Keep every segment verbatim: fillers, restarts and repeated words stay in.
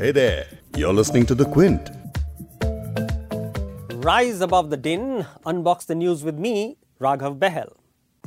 Hey there, you're listening to The Quint. Rise above the din, unbox the news with me, Raghav Bahl.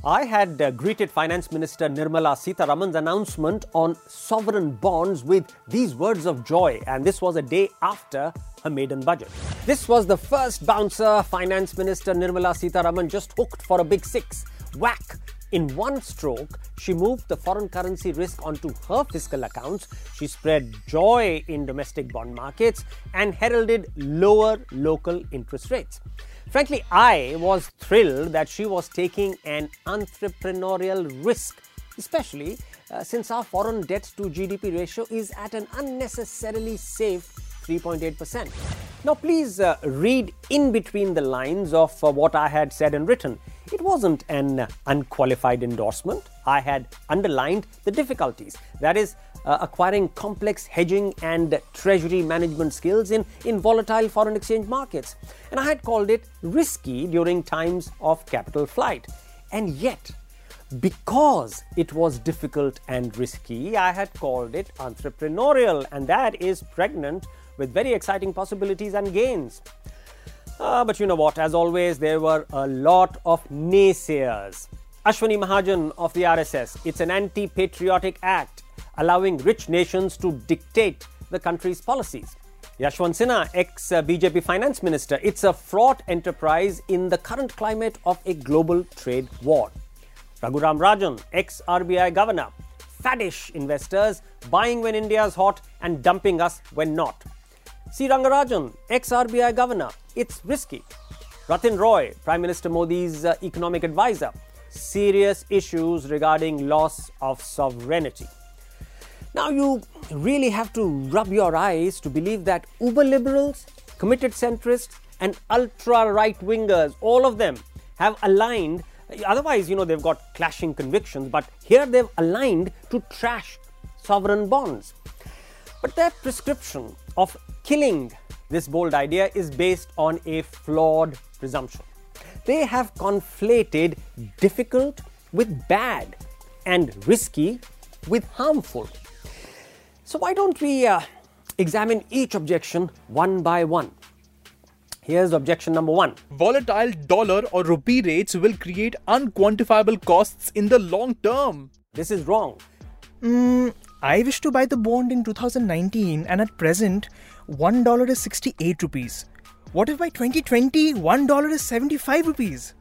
I had uh, greeted Finance Minister Nirmala Sitharaman's announcement on sovereign bonds with these words of joy, and this was a day after her maiden budget. This was the first bouncer Finance Minister Nirmala Sitharaman just hooked for a big six. Whack! In one stroke, she moved the foreign currency risk onto her fiscal accounts, she spread joy in domestic bond markets and heralded lower local interest rates. Frankly, I was thrilled that she was taking an entrepreneurial risk, especially uh, since our foreign debt to G D P ratio is at an unnecessarily safe three point eight percent. Now please uh, read in between the lines of uh, what I had said and written. It wasn't an unqualified endorsement. I had underlined the difficulties, that is, uh, acquiring complex hedging and treasury management skills in, in volatile foreign exchange markets. And I had called it risky during times of capital flight. And yet, because it was difficult and risky, I had called it entrepreneurial, and that is pregnant with very exciting possibilities and gains. Uh, but you know what, as always, there were a lot of naysayers. Ashwani Mahajan of the R S S, it's an anti-patriotic act, allowing rich nations to dictate the country's policies. Yashwant Sinha, ex-B J P finance minister, it's a fraught enterprise in the current climate of a global trade war. Raghuram Rajan, ex-R B I governor, faddish investors buying when India's hot and dumping us when not. C. Rangarajan, ex-R B I governor, it's risky. Rathin Roy, Prime Minister Modi's uh, economic advisor, serious issues regarding loss of sovereignty. Now you really have to rub your eyes to believe that uber liberals, committed centrists and ultra right-wingers, all of them have aligned. Otherwise, you know, they've got clashing convictions, but here they've aligned to trash sovereign bonds. But their prescription of killing this bold idea is based on a flawed presumption. They have conflated difficult with bad and risky with harmful. So why don't we uh, examine each objection one by one? Here's objection number one. Volatile dollar or rupee rates will create unquantifiable costs in the long term. This is wrong. Mm, I wish to buy the bond in two thousand nineteen, and at present, one dollar is sixty-eight rupees. What if by twenty twenty, one dollar is seventy-five rupees?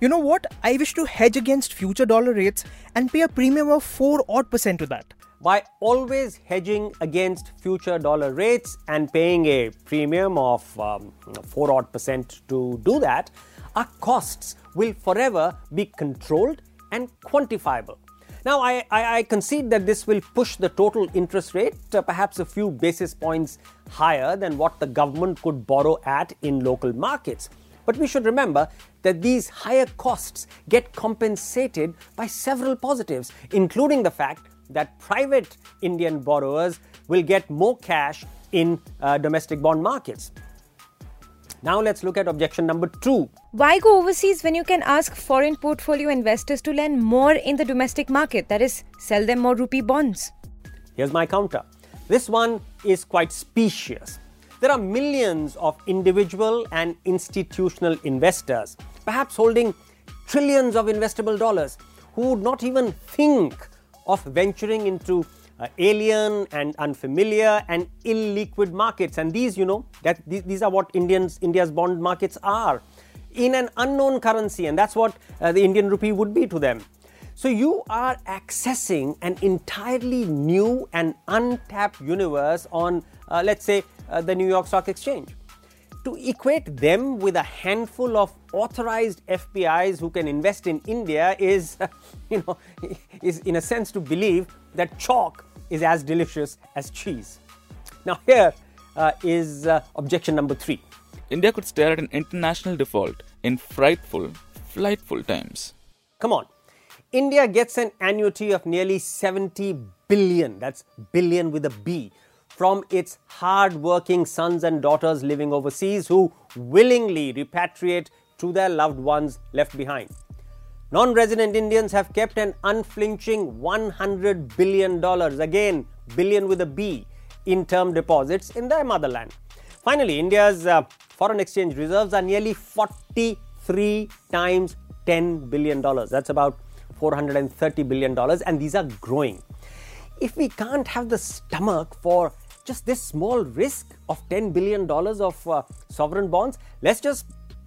You know what? I wish to hedge against future dollar rates and pay a premium of four odd percent to that. By always hedging against future dollar rates and paying a premium of um, four odd percent to do that, our costs will forever be controlled and quantifiable. Now, I, I, I concede that this will push the total interest rate uh, perhaps a few basis points higher than what the government could borrow at in local markets. But we should remember that these higher costs get compensated by several positives, including the fact that private Indian borrowers will get more cash in uh, domestic bond markets. Now let's look at objection number two. Why go overseas when you can ask foreign portfolio investors to lend more in the domestic market? That is, sell them more rupee bonds. Here's my counter. This one is quite specious. There are millions of individual and institutional investors, perhaps holding trillions of investable dollars, who would not even think of venturing into uh, alien and unfamiliar and illiquid markets. And these, you know, that th- these are what Indians, India's bond markets are, in an unknown currency. And that's what uh, the Indian rupee would be to them. So you are accessing an entirely new and untapped universe on, uh, let's say, uh, the New York Stock Exchange. To equate them with a handful of authorized F P Is who can invest in India is, you know, is in a sense to believe that chalk is as delicious as cheese. Now here uh, is uh, objection number three. India could stare at an international default in frightful, flightful times. Come on. India gets an annuity of nearly seventy billion, that's billion with a B, from its hard-working sons and daughters living overseas who willingly repatriate to their loved ones left behind. Non-resident Indians have kept an unflinching one hundred billion dollars, again, billion with a B, in term deposits in the motherland. Finally, India's uh, foreign exchange reserves are nearly forty-three times ten billion dollars. That's about four hundred thirty billion dollars, and these are growing. If we can't have the stomach for just this small risk of ten billion dollars of uh, sovereign bonds, let's just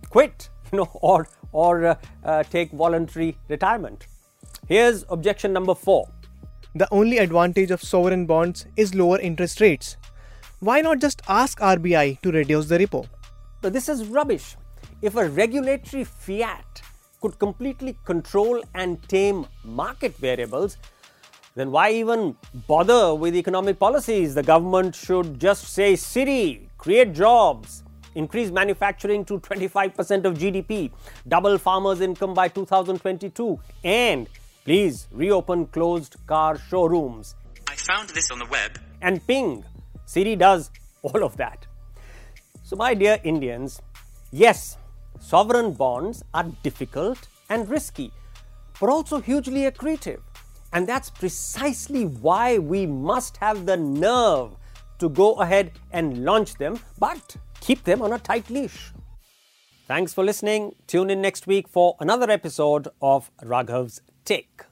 quit, you know, or, or uh, uh, take voluntary retirement. Here's objection number four. The only advantage of sovereign bonds is lower interest rates. Why not just ask R B I to reduce the repo? So this is rubbish. If a regulatory fiat could completely control and tame market variables, then why even bother with economic policies? The government should just say, Siri, create jobs, increase manufacturing to twenty-five percent of G D P, double farmers' income by two thousand twenty-two, and please reopen closed car showrooms. I found this on the web. And ping, Siri does all of that. So my dear Indians, yes, sovereign bonds are difficult and risky, but also hugely accretive. And that's precisely why we must have the nerve to go ahead and launch them, but keep them on a tight leash. Thanks for listening. Tune in next week for another episode of Raghav's Take.